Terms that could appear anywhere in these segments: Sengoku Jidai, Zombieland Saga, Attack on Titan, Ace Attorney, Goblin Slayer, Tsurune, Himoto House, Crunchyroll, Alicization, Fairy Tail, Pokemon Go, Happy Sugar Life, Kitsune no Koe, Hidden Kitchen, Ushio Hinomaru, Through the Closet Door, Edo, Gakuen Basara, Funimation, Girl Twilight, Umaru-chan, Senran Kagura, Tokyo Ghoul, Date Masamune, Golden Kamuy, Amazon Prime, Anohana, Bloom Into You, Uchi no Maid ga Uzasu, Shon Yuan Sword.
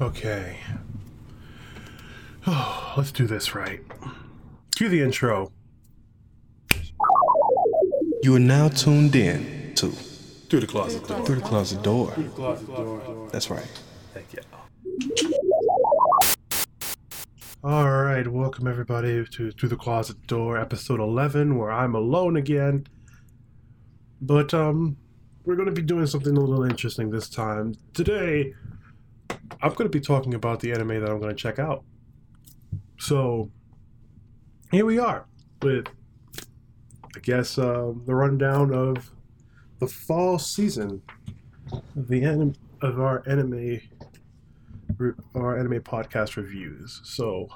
Okay. Oh, let's do this right. Cue the intro. You are now tuned in to Through the Closet Door. Through the Closet Door. Through the Closet Door. That's right. Thank you. All right, welcome everybody to Through the Closet Door, episode 11, where I'm alone again. But we're going to be doing something a little interesting this time. Today, I'm going to be talking about the anime that I'm going to check out. So, here we are with, I guess, the rundown of the fall season of our anime podcast reviews. So,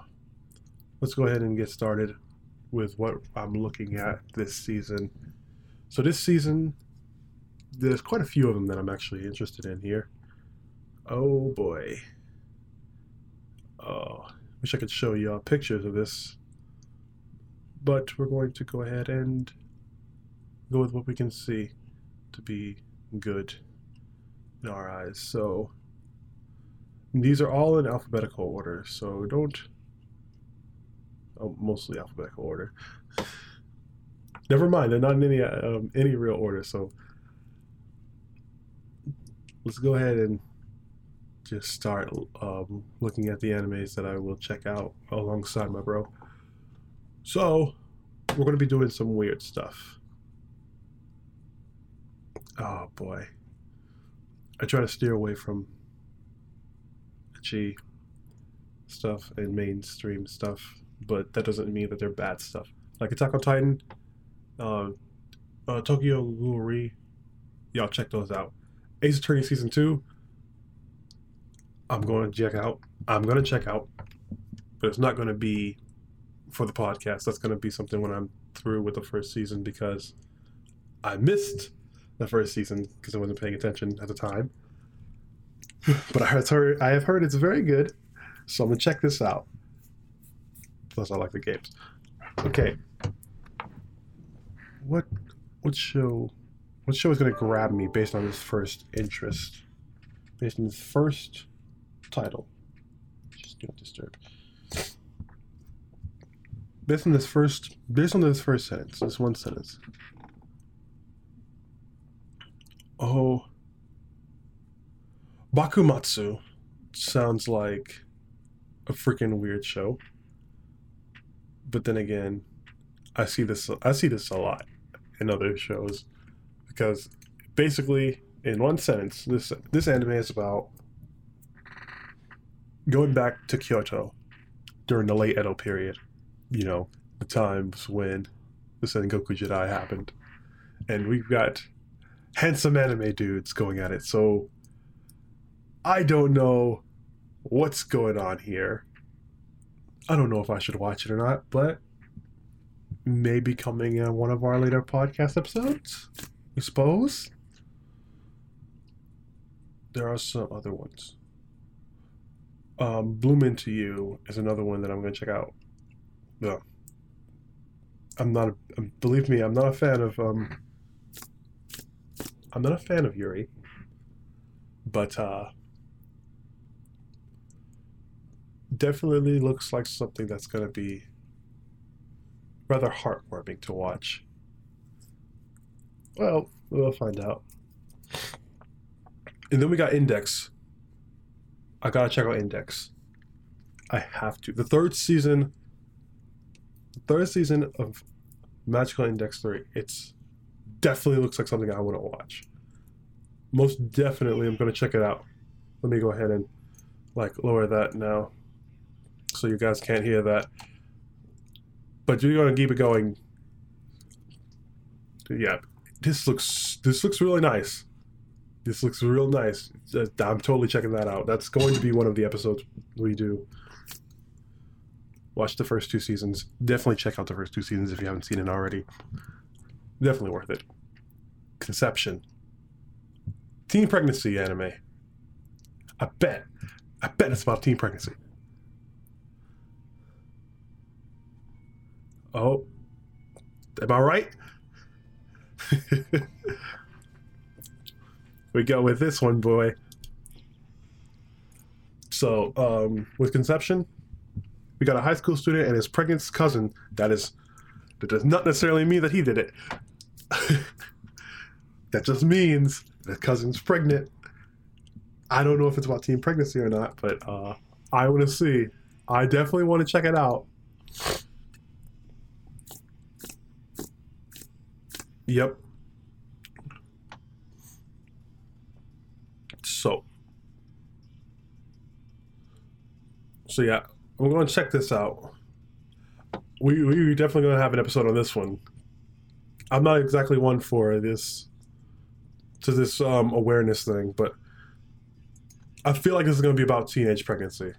let's go ahead and get started with what I'm looking at this season. So this season, there's quite a few of them that I'm actually interested in here. Oh boy. Oh, wish I could show y'all pictures of this, but we're going to go ahead and go with what we can see to be good in our eyes. So these are all in alphabetical order, so mostly alphabetical order. Never mind, they're not in any real order, so let's go ahead and just start looking at the animes that I will check out alongside my bro. So, we're going to be doing some weird stuff. Oh boy. I try to steer away from edgy stuff and mainstream stuff, but that doesn't mean that they're bad stuff. Like Attack on Titan, Tokyo Ghoul, y'all check those out. Ace Attorney Season 2, I'm going to check out, but it's not going to be for the podcast. That's going to be something when I'm through with the first season, because I missed the first season because I wasn't paying attention at the time. But I have heard it's very good, so I'm going to check this out. Plus, I like the games. Okay. What show is going to grab me based on this first interest? Based on this first title. Just do not disturb. Based on this one sentence. Oh, Bakumatsu sounds like a freaking weird show. But then again, I see this a lot in other shows, because basically, in one sentence, this anime is about going back to Kyoto during the late Edo period. You know, the times when the Sengoku Jidai happened, and we've got handsome anime dudes going at it. So I don't know what's going on here. I don't know if I should watch it or not, but maybe coming in one of our later podcast episodes, I suppose. There are some other ones. Bloom Into You is another one that I'm going to check out. No, I'm not a fan of Yuri, but definitely looks like something that's going to be rather heartwarming to watch. Well, we'll find out. And then we got Ingress. I gotta check out Ingress. I have to. The third season of Magical Index 3. It's definitely looks like something I want to watch. Most definitely, I'm gonna check it out. Let me go ahead and lower that now, so you guys can't hear that. But you're gonna keep it going. Yeah, this looks really nice. This looks real nice. I'm totally checking that out. That's going to be one of the episodes we do. Watch the first two seasons. Definitely check out the first two seasons if you haven't seen it already. Definitely worth it. Conception. Teen pregnancy anime. I bet it's about teen pregnancy. Oh. Am I right? We go with this one, boy. So with Conception, we got a high school student and his pregnant cousin. That does not necessarily mean that he did it. That just means the cousin's pregnant. I don't know if it's about teen pregnancy or not, but I want to see. I definitely want to check it out. Yep. So yeah, we're going to check this out. We're definitely going to have an episode on this one. I'm not exactly one for this awareness thing, but I feel like this is going to be about teenage pregnancy.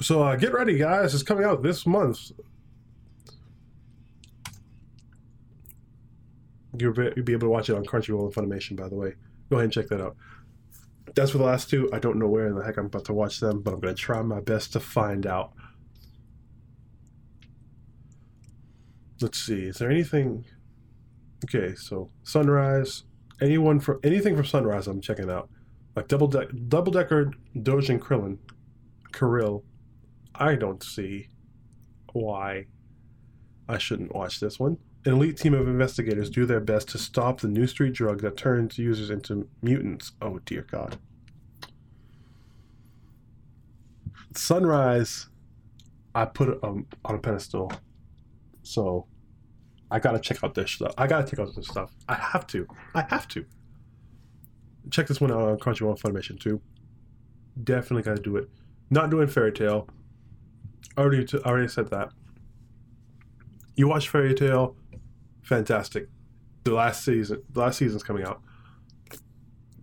So get ready, guys. It's coming out this month. You'll be able to watch it on Crunchyroll and Funimation, by the way. Go ahead and check that out. That's for the last two. I don't know where in the heck I'm about to watch them, but I'm going to try my best to find out. Let's see. Is there anything? Okay, so Sunrise. Anything from Sunrise I'm checking out. Like Double Decker Dojin Krillin. Kirill. I don't see why I shouldn't watch this one. An elite team of investigators do their best to stop the new street drug that turns users into mutants. Oh, dear God. Sunrise, I put on a pedestal. So, I gotta check out this stuff. I gotta check out this stuff. I have to. Check this one out on Crunchyroll and Funimation, too. Definitely gotta do it. Not doing Fairy Tail. I already said that. You watch Fairy Tail, fantastic. The last season's coming out.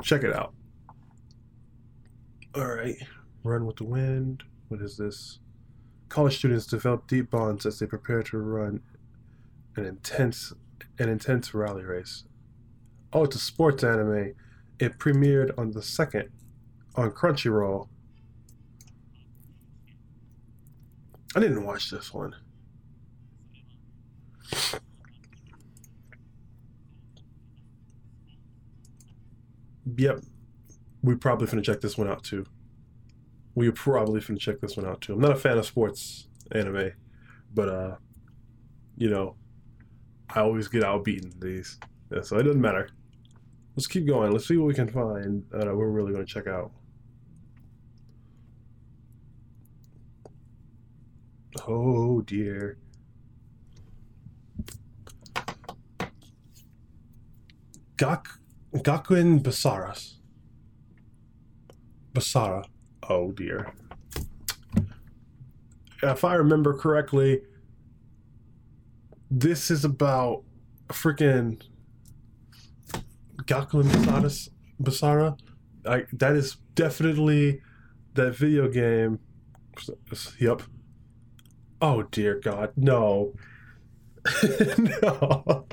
Check it out. All right, Run with the Wind. What is this? College students develop deep bonds as they prepare to run an intense rally race. Oh, it's a sports anime. It premiered on the 2nd on Crunchyroll. I didn't watch this one. Yep, we're probably finna check this one out too. I'm not a fan of sports anime, but I always get outbeaten these, so it doesn't matter. Let's keep going. Let's see what we can find. We're really gonna check out. Oh dear. Gakuen Basara. Oh dear. If I remember correctly, this is about freaking Gakuen Basara. That is definitely that video game. Yep. Oh dear God, no. No.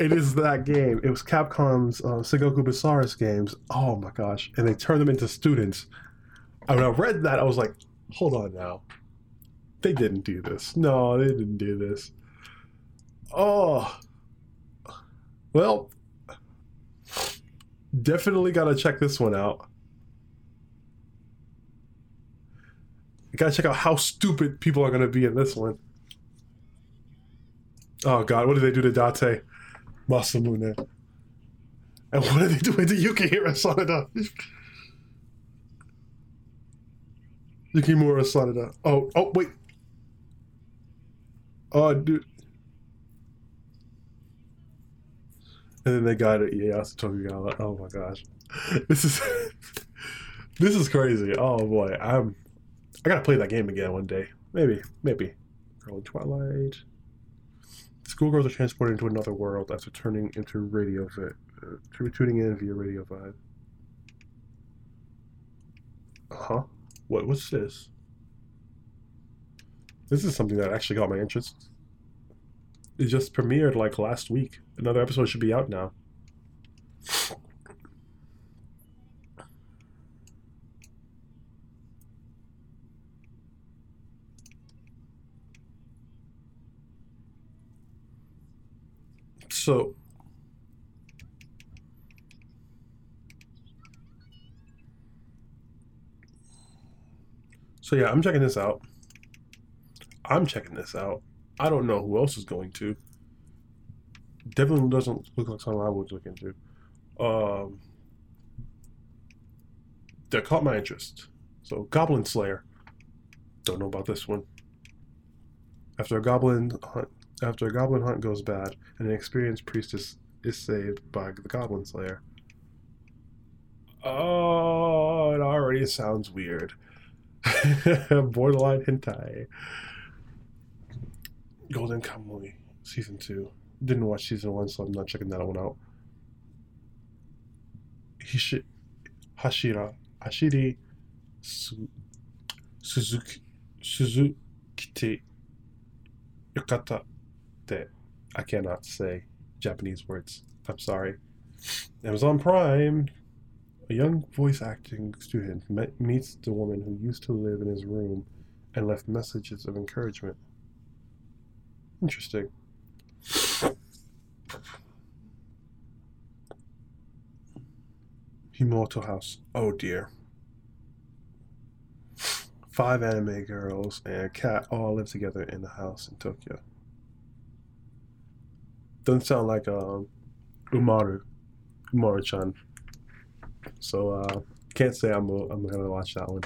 It is that game. It was Capcom's Sengoku Basara's games. Oh my gosh. And they turned them into students. When I read that, I was like, hold on now. They didn't do this. No, they didn't do this. Oh. Well, definitely gotta check this one out. Gotta check out how stupid people are gonna be in this one. Oh God, what did they do to Date Masamune? And what are they doing to Yukimura Sanada? Yukimura Sanada. Oh wait. Oh dude. And then they got it. Yeah, it's Tokyo Ghoul. Oh my gosh. This is crazy. Oh boy. I gotta play that game again one day. Maybe. Girl Twilight. Schoolgirls are transported into another world after tuning in via radio vibe. Huh? What's this? This is something that actually got my interest. It just premiered like last week. Another episode should be out now. So, So yeah, I'm checking this out. I don't know who else is going to. Definitely doesn't look like something I would look into. That caught my interest. So Goblin Slayer. Don't know about this one. After a goblin hunt goes bad, an experienced priestess is saved by the Goblin Slayer. Oh, it already sounds weird. Borderline hentai. Golden Kamuy, Season 2. Didn't watch Season 1, so I'm not checking that one out. Hashiri Suzukite Yukata te. I cannot say Japanese words. I'm sorry. Amazon Prime. A young voice acting student meets the woman who used to live in his room and left messages of encouragement. Interesting. Himoto House. Oh dear. 5 anime girls and a cat all live together in a house in Tokyo. Doesn't sound like Umaru-chan. So can't say I'm gonna watch that one.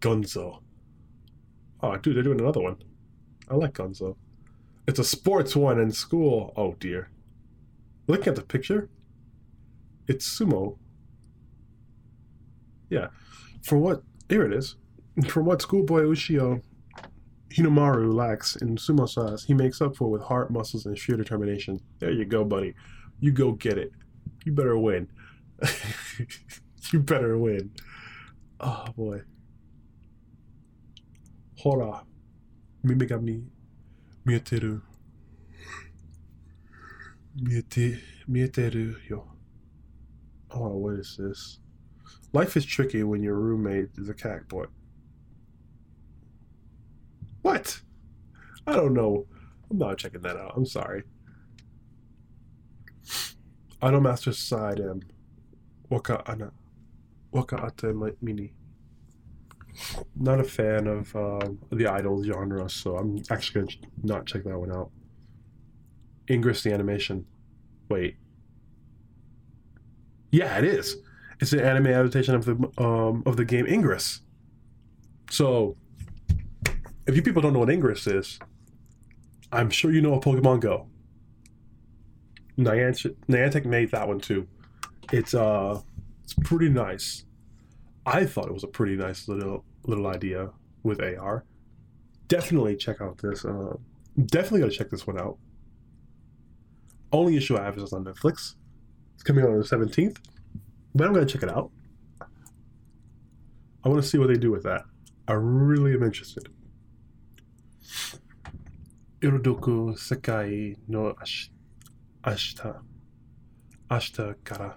Gonzo. Oh dude, they're doing another one. I like Gonzo. It's a sports one in school. Oh dear. Looking at the picture, it's sumo. Yeah. From what? Here it is. From what schoolboy Ushio Hinomaru lacks in sumo size, he makes up for with heart, muscles, and sheer determination. There you go, buddy. You go get it. You better win. Oh boy. Hora Mimigami Mieteru Mieteru yo. Oh, what is this? Life is tricky when your roommate is a cat boy. What? I don't know. I'm not checking that out. I'm sorry. Idolmaster Side M. Waka Ate Mini. Not a fan of the idol genre, so I'm actually going to not check that one out. Ingress the Animation. Wait. Yeah, it is. It's an anime adaptation of the game Ingress. So, if you people don't know what Ingress is, I'm sure you know a Pokemon Go. Niantic made that one too. It's pretty nice. I thought it was a pretty nice little idea with AR. Definitely check out this. Definitely gotta check this one out. Only issue I have is on Netflix. It's coming out on the 17th. But I'm going to check it out. I want to see what they do with that. I really am interested. Irodoku Sekai no Ashita. Ashita Kara.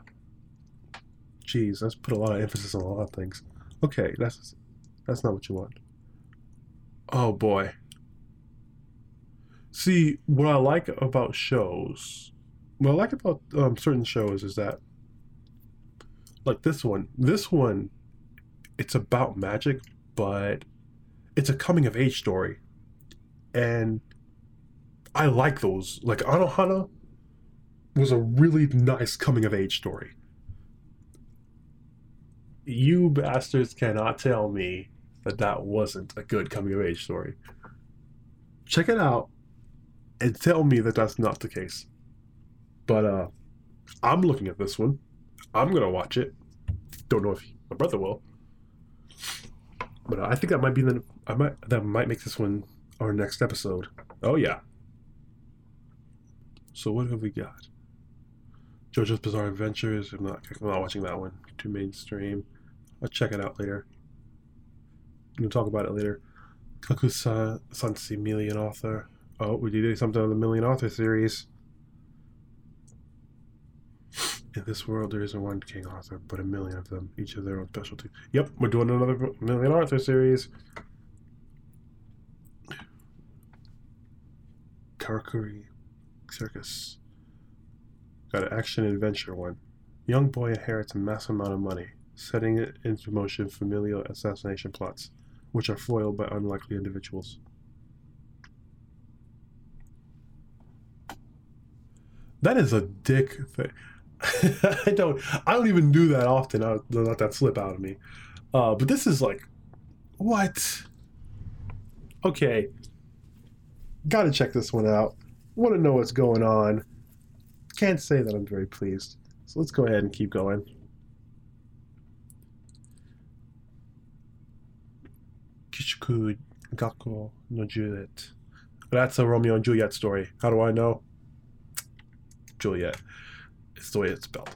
Jeez, that's put a lot of emphasis on a lot of things. Okay, that's not what you want. Oh boy. See, what I like about shows... What I like about certain shows is that, like this one, it's about magic, but it's a coming of age story. And I like those. Like Anohana was a really nice coming of age story. You bastards cannot tell me that that wasn't a good coming of age story. Check it out and tell me that that's not the case. But I'm looking at this one. I'm gonna watch it. Don't know if my brother will, but I think that might be that might make this one our next episode. Oh yeah. So what have we got? JoJo's Bizarre Adventures. I'm not watching that one. Too mainstream. I'll check it out later. We'll talk about it later. Kakusa Sansi Million Author. Oh, we did something on the Million Author series. In this world, there isn't one king author, but a million of them, each of their own specialty. Yep, we're doing another Million Author series. Karakuri Circus. Got an action adventure one. Young boy inherits a massive amount of money, setting it into motion familial assassination plots. which are foiled by unlikely individuals. That is a dick thing. I don't even do that often. I'll let that slip out of me. But this is like, what? Okay. Gotta check this one out. Want to know what's going on. Can't say that I'm very pleased. So let's go ahead and keep going. Kishiku Gakko no Juliet. That's a Romeo and Juliet story. How do I know? Juliet. It's the way it's spelled.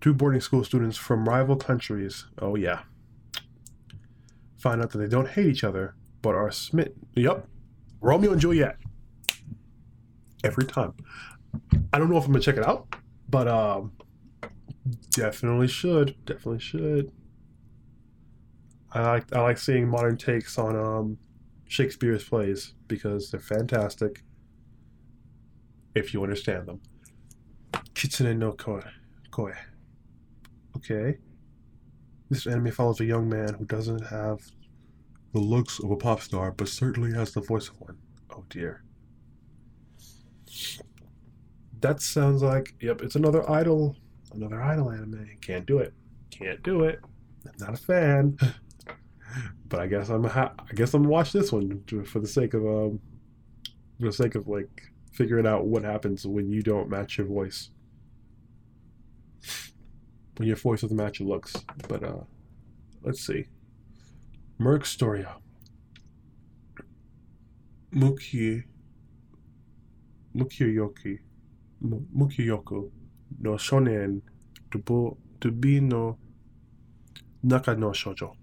Two boarding school students from rival countries. Oh yeah. Find out that they don't hate each other, but are smitten. Yep. Romeo and Juliet. Every time. I don't know if I'm gonna check it out, but definitely should. Definitely should. I like seeing modern takes on Shakespeare's plays because they're fantastic. If you understand them. Kitsune no Koe. Okay. This anime follows a young man who doesn't have the looks of a pop star, but certainly has the voice of one. Oh dear. That sounds like, yep, it's another idol anime. Can't do it. I'm not a fan. But I guess I'm gonna watch this one for the sake of like figuring out what happens when you don't match your voice. When your voice doesn't match your looks. But let's see. Merc Storia. Mukiyoku no shonen to be no naka no shoujo.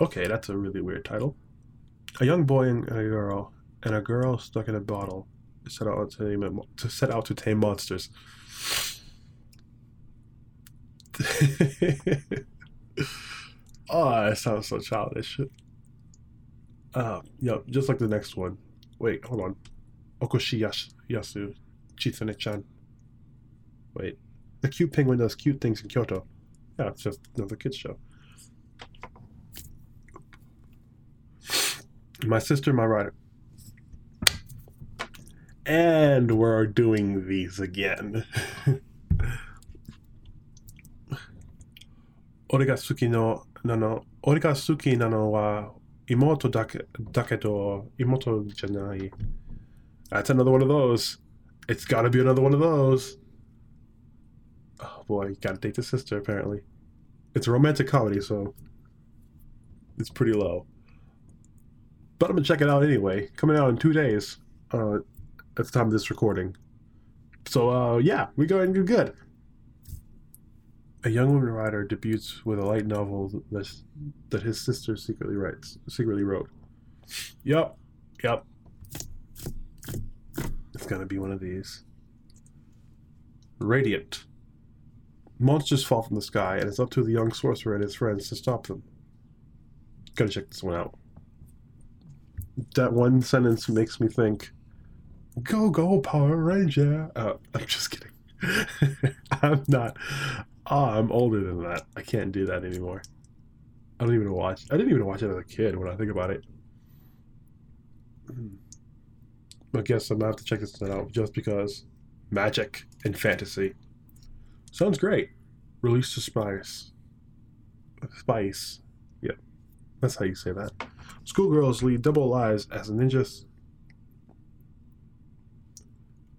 Okay, that's a really weird title. A young boy and a girl stuck in a bottle set out to tame monsters. Oh, that sounds so childish. Yep, just like the next one. Wait, hold on. Okoshiyasu Chitsune-chan. Wait. The cute penguin does cute things in Kyoto. Yeah, it's just another kids show. My sister, my rider. And we're doing these again. Origasuki nano wa imoto dakedo imoto janai. That's another one of those. It's gotta be another one of those. Oh boy, you gotta date the sister apparently. It's a romantic comedy, so it's pretty low. But I'm gonna check it out anyway. Coming out in 2 days. At the time of this recording. So, yeah, we go ahead and do good. A young woman writer debuts with a light novel that his sister secretly wrote. Yep. It's gonna be one of these. Radiant. Monsters fall from the sky, and it's up to the young sorcerer and his friends to stop them. Gotta check this one out. That one sentence makes me think, Go Power Ranger! I'm just kidding. I'm not. I'm older than that. I can't do that anymore. I didn't even watch it as a kid when I think about it. I guess I'm gonna have to check this out just because magic and fantasy. Sounds great. Release the Spice. Spice. Yep. Yeah, that's how you say that. Schoolgirls lead double lives as ninjas.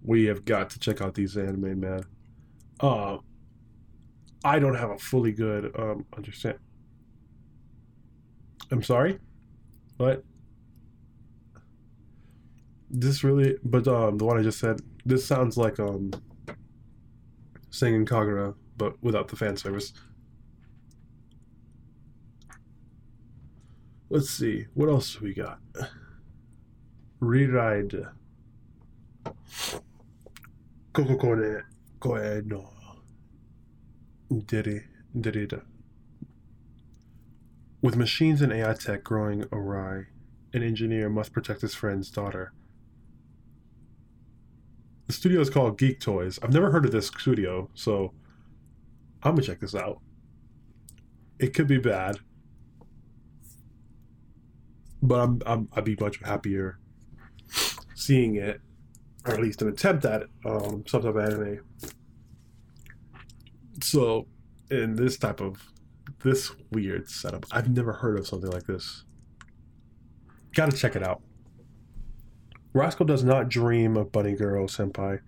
We have got to check out these anime, man. I don't have a fully good understand. I'm sorry? What? The one I just said, this sounds like singing Kagura, but without the fan service. Let's see, what else we got? Reride. Kokokone koe no derida. With machines and AI tech growing awry, an engineer must protect his friend's daughter. The studio is called Geek Toys. I've never heard of this studio, so I'm gonna check this out. It could be bad, but I'd be much happier seeing it, or at least an attempt at it, some type of anime. So, in this type of this weird setup, I've never heard of something like this. Gotta check it out. Roscoe does not dream of Bunny Girl Senpai.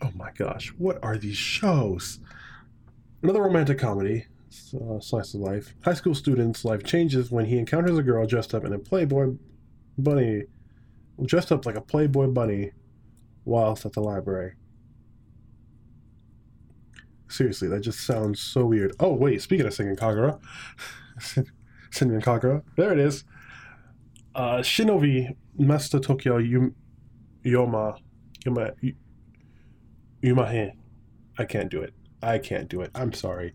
Oh my gosh, what are these shows? Another romantic comedy, slice of life. High school student's life changes when he encounters a girl dressed up in a Playboy bunny, dressed up like a Playboy bunny whilst at the library. Seriously, that just sounds so weird. Oh wait, speaking of singing Kagura, Shinrin Kagura, there it is. Shinobi Master Tokyo Yuma. I can't do it. I'm sorry.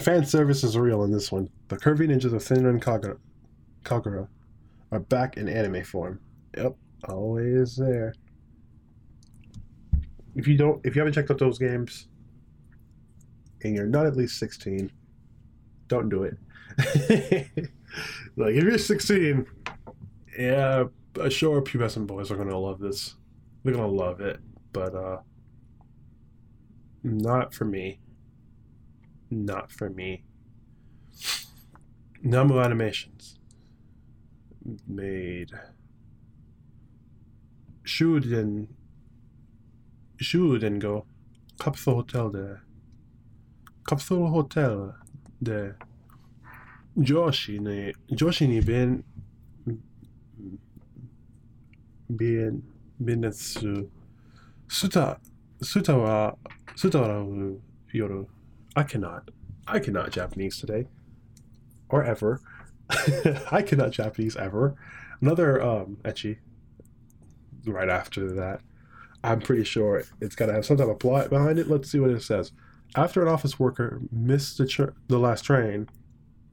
Fan service is real in this one. The curvy ninjas of Senran Kagura are back in anime form. Yep, always there. If you haven't checked out those games, and you're not at least 16, don't do it. Like, if you're 16, yeah, sure, pubescent boys are gonna love this. They're gonna love it, but Not for me. Number of animations made Shuden go Capsule Hotel de Joshi ni Benetsu Sutara Yoru. I cannot Japanese today. Or ever. I cannot Japanese ever. Another ecchi right after that. I'm pretty sure it's got to have some type of plot behind it. Let's see what it says. After an office worker missed the last train,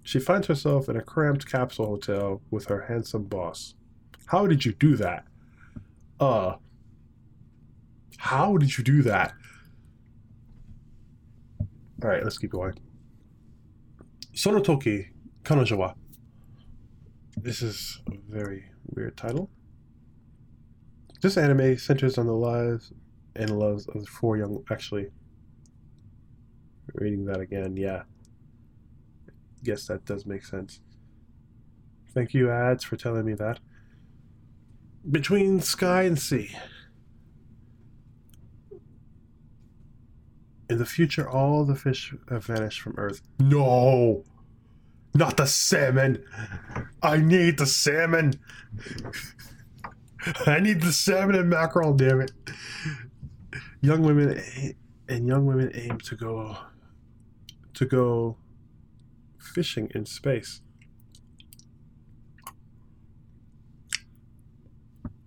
she finds herself in a cramped capsule hotel with her handsome boss. How did you do that? How did you do that? All right, let's keep going. Sonotoki Kanojo wa. This is a very weird title. This anime centers on the lives and loves of the four young... Actually, reading that again, yeah. Guess that does make sense. Thank you, ads, for telling me that. Between sky and sea. In the future, all the fish have vanished from Earth. No! Not the salmon! I need the salmon! I need the salmon and mackerel, damn it! Young women aim to go fishing in space.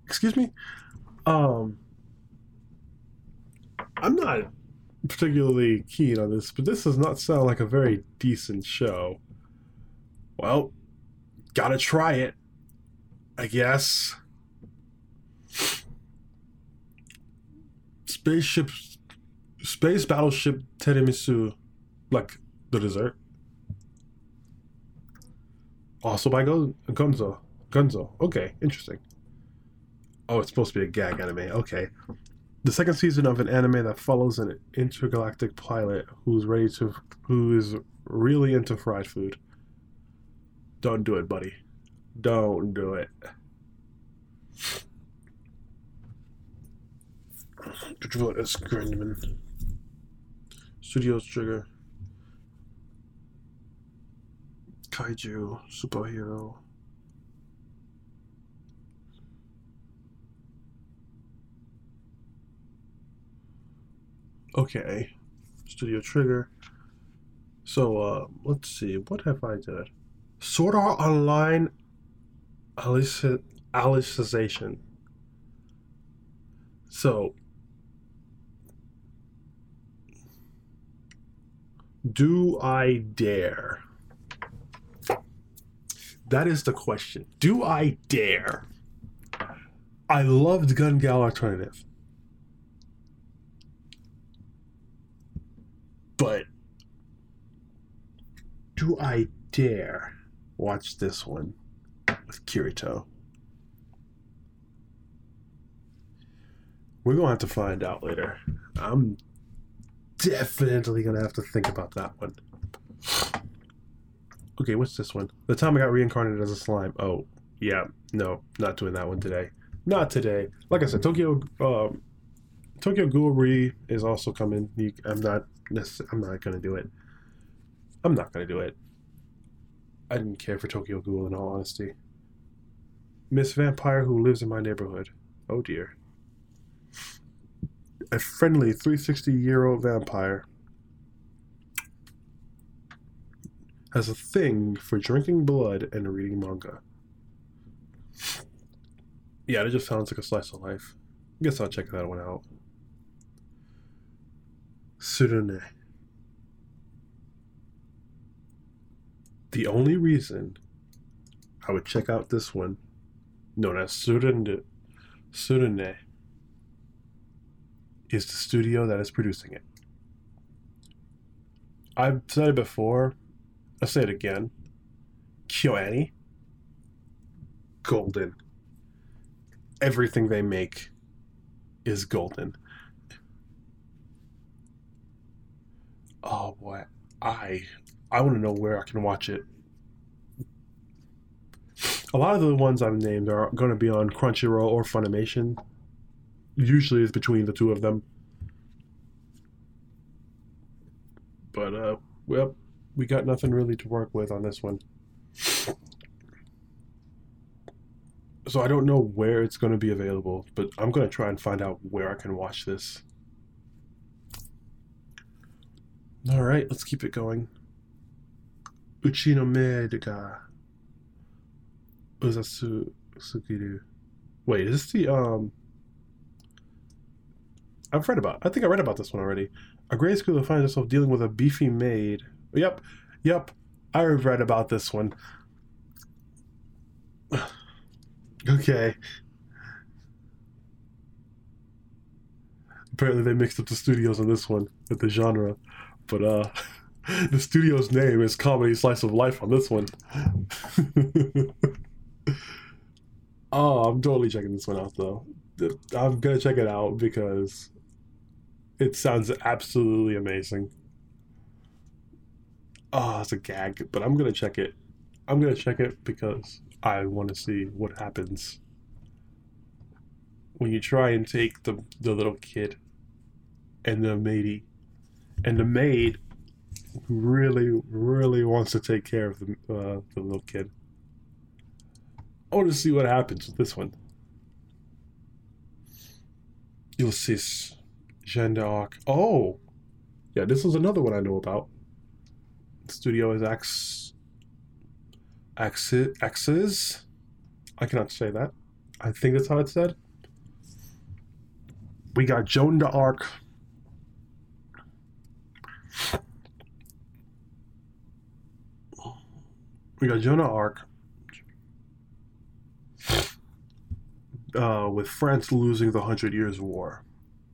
Excuse me? I'm not particularly keen on this, but this does not sound like a very decent show. Well, gotta try it, I guess. Space battleship Teremisu, like the dessert. Also by Gonzo. Gonzo. Okay, interesting. Oh, it's supposed to be a gag anime. Okay. The second season of an anime that follows an intergalactic pilot who is really into fried food. Don't do it, buddy. Don't do it. What is Grindman? Studios Trigger. Kaiju superhero. Okay, Studio Trigger. So, let's see, what have I done? Sword Art Online Alicization. So, do I dare? That is the question. Do I dare? I loved Gun Gal Alternative. but do I dare watch this one with Kirito? We're going to have to find out later. I'm definitely going to have to think about that one. Okay, what's this one? The time I got reincarnated as a slime. Oh, yeah. No, not doing that one today. Not today. Like I said, Tokyo Ghoul Re is also coming. I'm not going to do it. I'm not going to do it. I didn't care for Tokyo Ghoul in all honesty. Miss Vampire Who Lives in My Neighborhood. Oh dear. A friendly 360-year-old vampire has a thing for drinking blood and reading manga. Yeah, that just sounds like a slice of life. I guess I'll check that one out. Tsurune. The only reason I would check out this one, known as Tsurune, is the studio that is producing it. I've said it before, I'll say it again. KyoAni, golden. Everything they make is golden. Oh boy, I want to know where I can watch it. A lot of the ones I've named are going to be on Crunchyroll or Funimation. Usually it's between the two of them. But, well, we got nothing really to work with on this one. So I don't know where it's going to be available, but I'm going to try and find out where I can watch this. Alright, let's keep it going. Uchi no Maid ga Uzasu Sukiru. Wait, is this the, I read about this one already. A grade schooler finds herself dealing with a beefy maid. Yep. I read about this one. Okay. Apparently they mixed up the studios on this one with the genre. But the studio's name is Comedy Slice of Life on this one. Oh, I'm totally checking this one out though. I'm gonna check it out because it sounds absolutely amazing. Oh, it's a gag, but I'm gonna check it. I'm gonna check it because I want to see what happens when you try and take the little kid and the matey and the maid who really wants to take care of the little kid. I want to see what happens with this one. You'll see Jeanne d'Arc. Oh! Yeah, this is another one I know about. The studio is Axis? I cannot say that. I think that's how it's said. We got Joan d'Arc. We got Joan d'Arc. With France losing the 100 Years' War.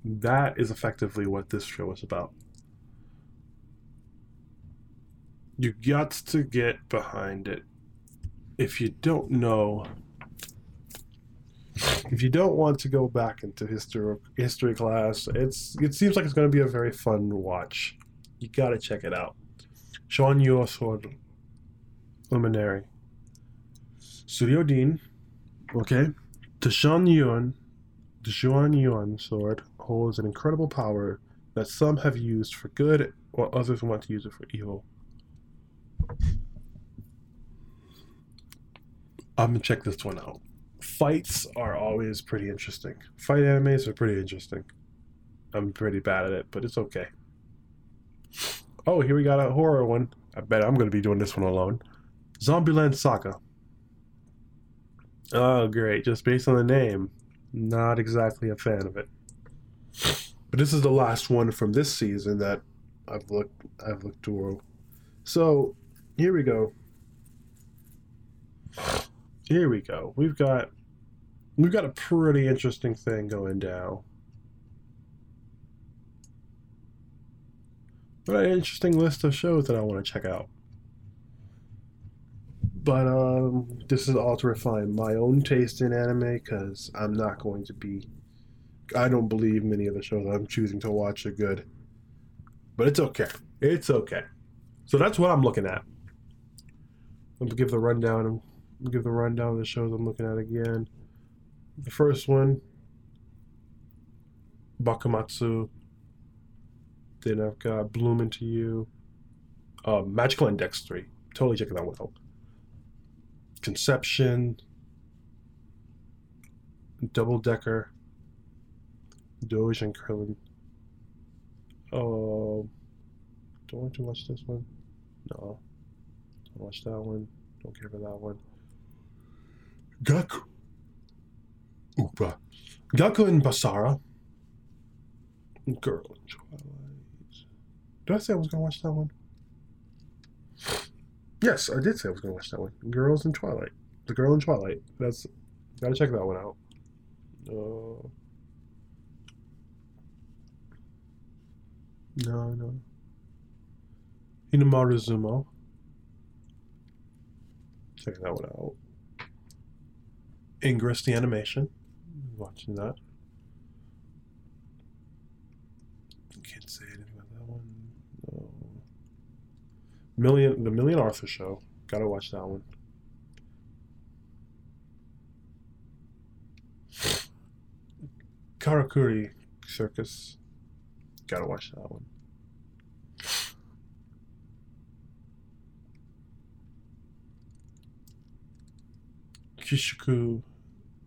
That is effectively what this show is about. You got to get behind it. If you don't know, if you don't want to go back into history class, it seems like it's going to be a very fun watch. You got to check it out. Shon Yuan Sword, Luminary. Studio Dean, okay. The Shon Yuan Sword holds an incredible power that some have used for good while others want to use it for evil. I'm going to check this one out. Fights are always pretty interesting. Fight animes are pretty interesting. I'm pretty bad at it, but it's okay. Oh, here we got a horror one. I bet I'm going to be doing this one alone. Zombieland Saga. Oh, great. Just based on the name, not exactly a fan of it. But this is the last one from this season that I've looked through. So, here we go. We've got a pretty interesting thing going down. What an interesting list of shows that I want to check out. But this is all to refine my own taste in anime, because I'm not going to be... I don't believe many of the shows I'm choosing to watch are good. But it's okay. It's okay. So that's what I'm looking at. I'm going to give the rundown. Give the rundown of the shows I'm looking at again. The first one, Bakumatsu. Then I've got Bloom Into You. Magical Index 3. Totally checking that one out. Conception. Double Decker. Dojin Krillin. Oh, don't want to watch this one. No. Don't watch that one. Don't care for that one. Gakuen Basara. Girl Twilight. Did I say I was gonna watch that one? Yes, I did say I was gonna watch that one. Girls in Twilight. The Girl in Twilight. That's gotta check that one out. No. Inamaru Zumo. Check that one out. Ingress the animation. Watching that. Can't say anything about that one. No. The Million Author show. Gotta watch that one. Karakuri Circus. Gotta watch that one. Kishiku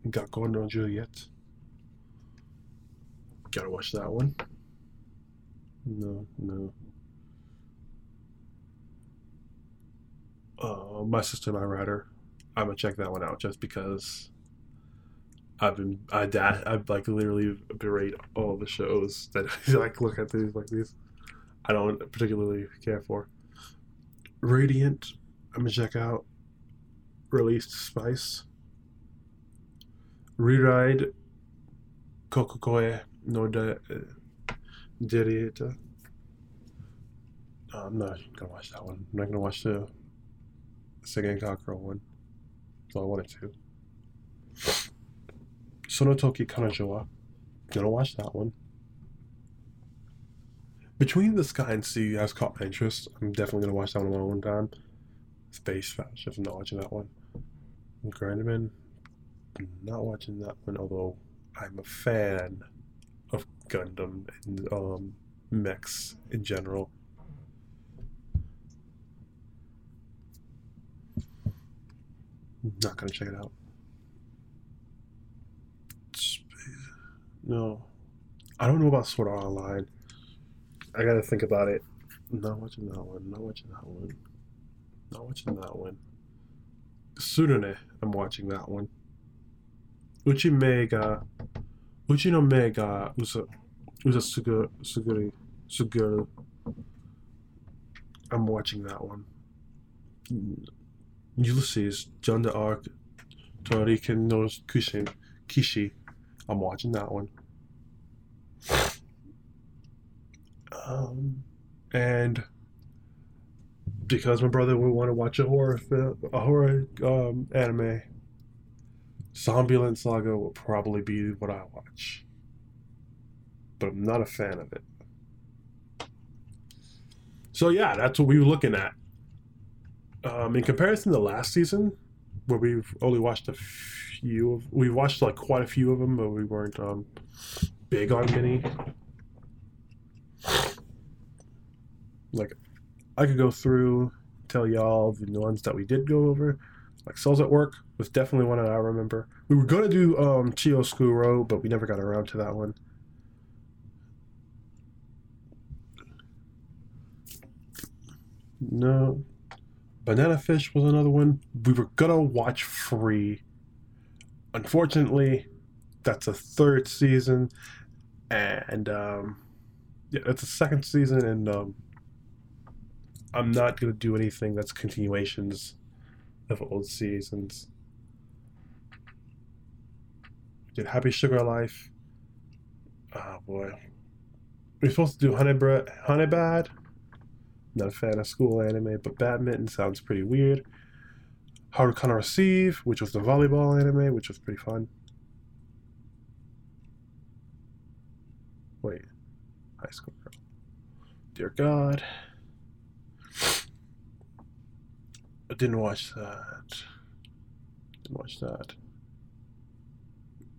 Gakuen no Juliet. Gotta watch that one. No. My Sister, My Rider. I'm gonna check that one out just because I've like literally berate all the shows that I like look at these like these. I don't particularly care for. Radiant. I'm gonna check out. Released Spice. Reride. Kokukoe no Derieta. I'm not gonna watch that one. I'm not gonna watch the Second Cockerel one. So I wanted to. Sonotoki Kanajoa. Gonna watch that one. Between the Sky and Sea has caught my interest. I'm definitely gonna watch that one alone time. Space Fetch, I'm not watching that one. Grandman, not watching that one, although I'm a fan of Gundam and mechs in general. Not gonna check it out. No, I don't know about Sword Art Online. I gotta think about it. Not watching that one. Tsurune, I'm watching that one. Uchinomega Usasuguri. I'm watching that one. Ulysses, Joan the Arc, Torariken no Kishi. I'm watching that one. And because my brother would want to watch a horror anime, Zombieland Saga will probably be what I watch. But I'm not a fan of it. So yeah, that's what we were looking at. In comparison to last season, where we've only watched we watched quite a few of them, but we weren't big on many. Like, I could go through, tell y'all the ones that we did go over. Like Cells at Work was definitely one that I remember. We were gonna do Chiyoskuro, but we never got around to that one. No, Banana Fish was another one we were gonna watch free. Unfortunately, that's a third season, and yeah, that's a second season, and I'm not going to do anything that's continuations of old seasons. Did Happy Sugar Life. Oh boy. We're supposed to do Honey Bad. Not a fan of school anime, but badminton sounds pretty weird. Harukana Receive, which was the volleyball anime, which was pretty fun. Wait, High School Girl. Dear God. I didn't watch that. Didn't watch that.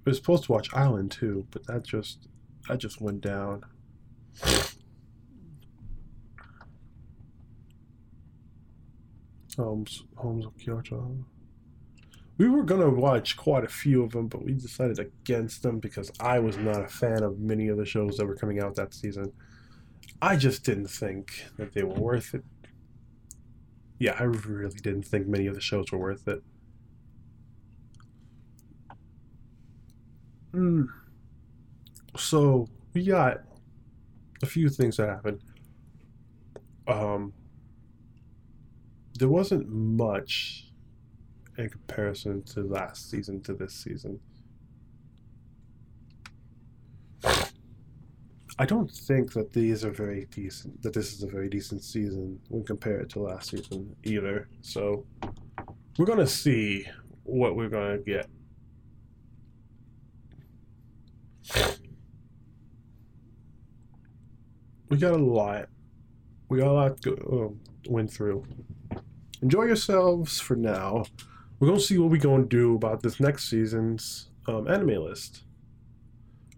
I was supposed to watch Island too, but that just went down. Homes of Kyoto. We were gonna watch quite a few of them, but we decided against them because I was not a fan of many of the shows that were coming out that season. I just didn't think that they were worth it. Yeah, I really didn't think many of the shows were worth it. So we got a few things that happened. There wasn't much in comparison to last season to this season. I don't think that this is a very decent season when compared to last season either. So we're gonna see what we're gonna get. We got a lot to went through. Enjoy yourselves for now. We're gonna see what we're gonna do about this next season's anime list.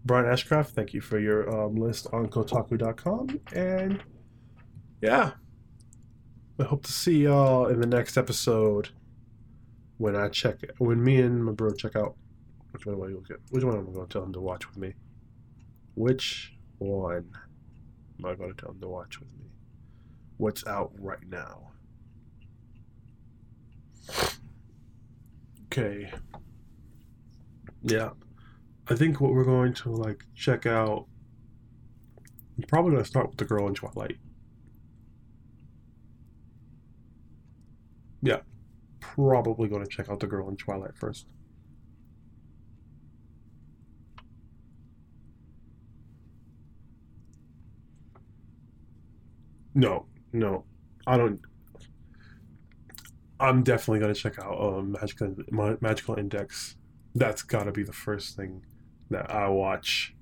Brian Ashcraft, thank you for your list on Kotaku.com, and yeah, I hope to see y'all in the next episode when I check it, when me and my bro check out which one am I gonna tell him to watch with me? Which one am I gonna tell him to watch with me? What's out right now? Okay. Yeah. I think what we're going to check out, I'm probably gonna start with the Girl in Twilight. Yeah, probably gonna check out the Girl in Twilight first. No, I don't. I'm definitely gonna check out Magical Index. That's gotta be the first thing that I watch.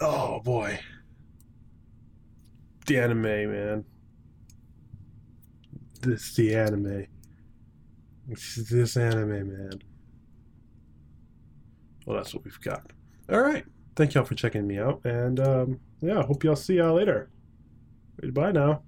Oh boy. The anime, man. This anime, man. Well, that's what we've got. Alright. Thank y'all for checking me out, and yeah, hope y'all see y'all later. Goodbye now.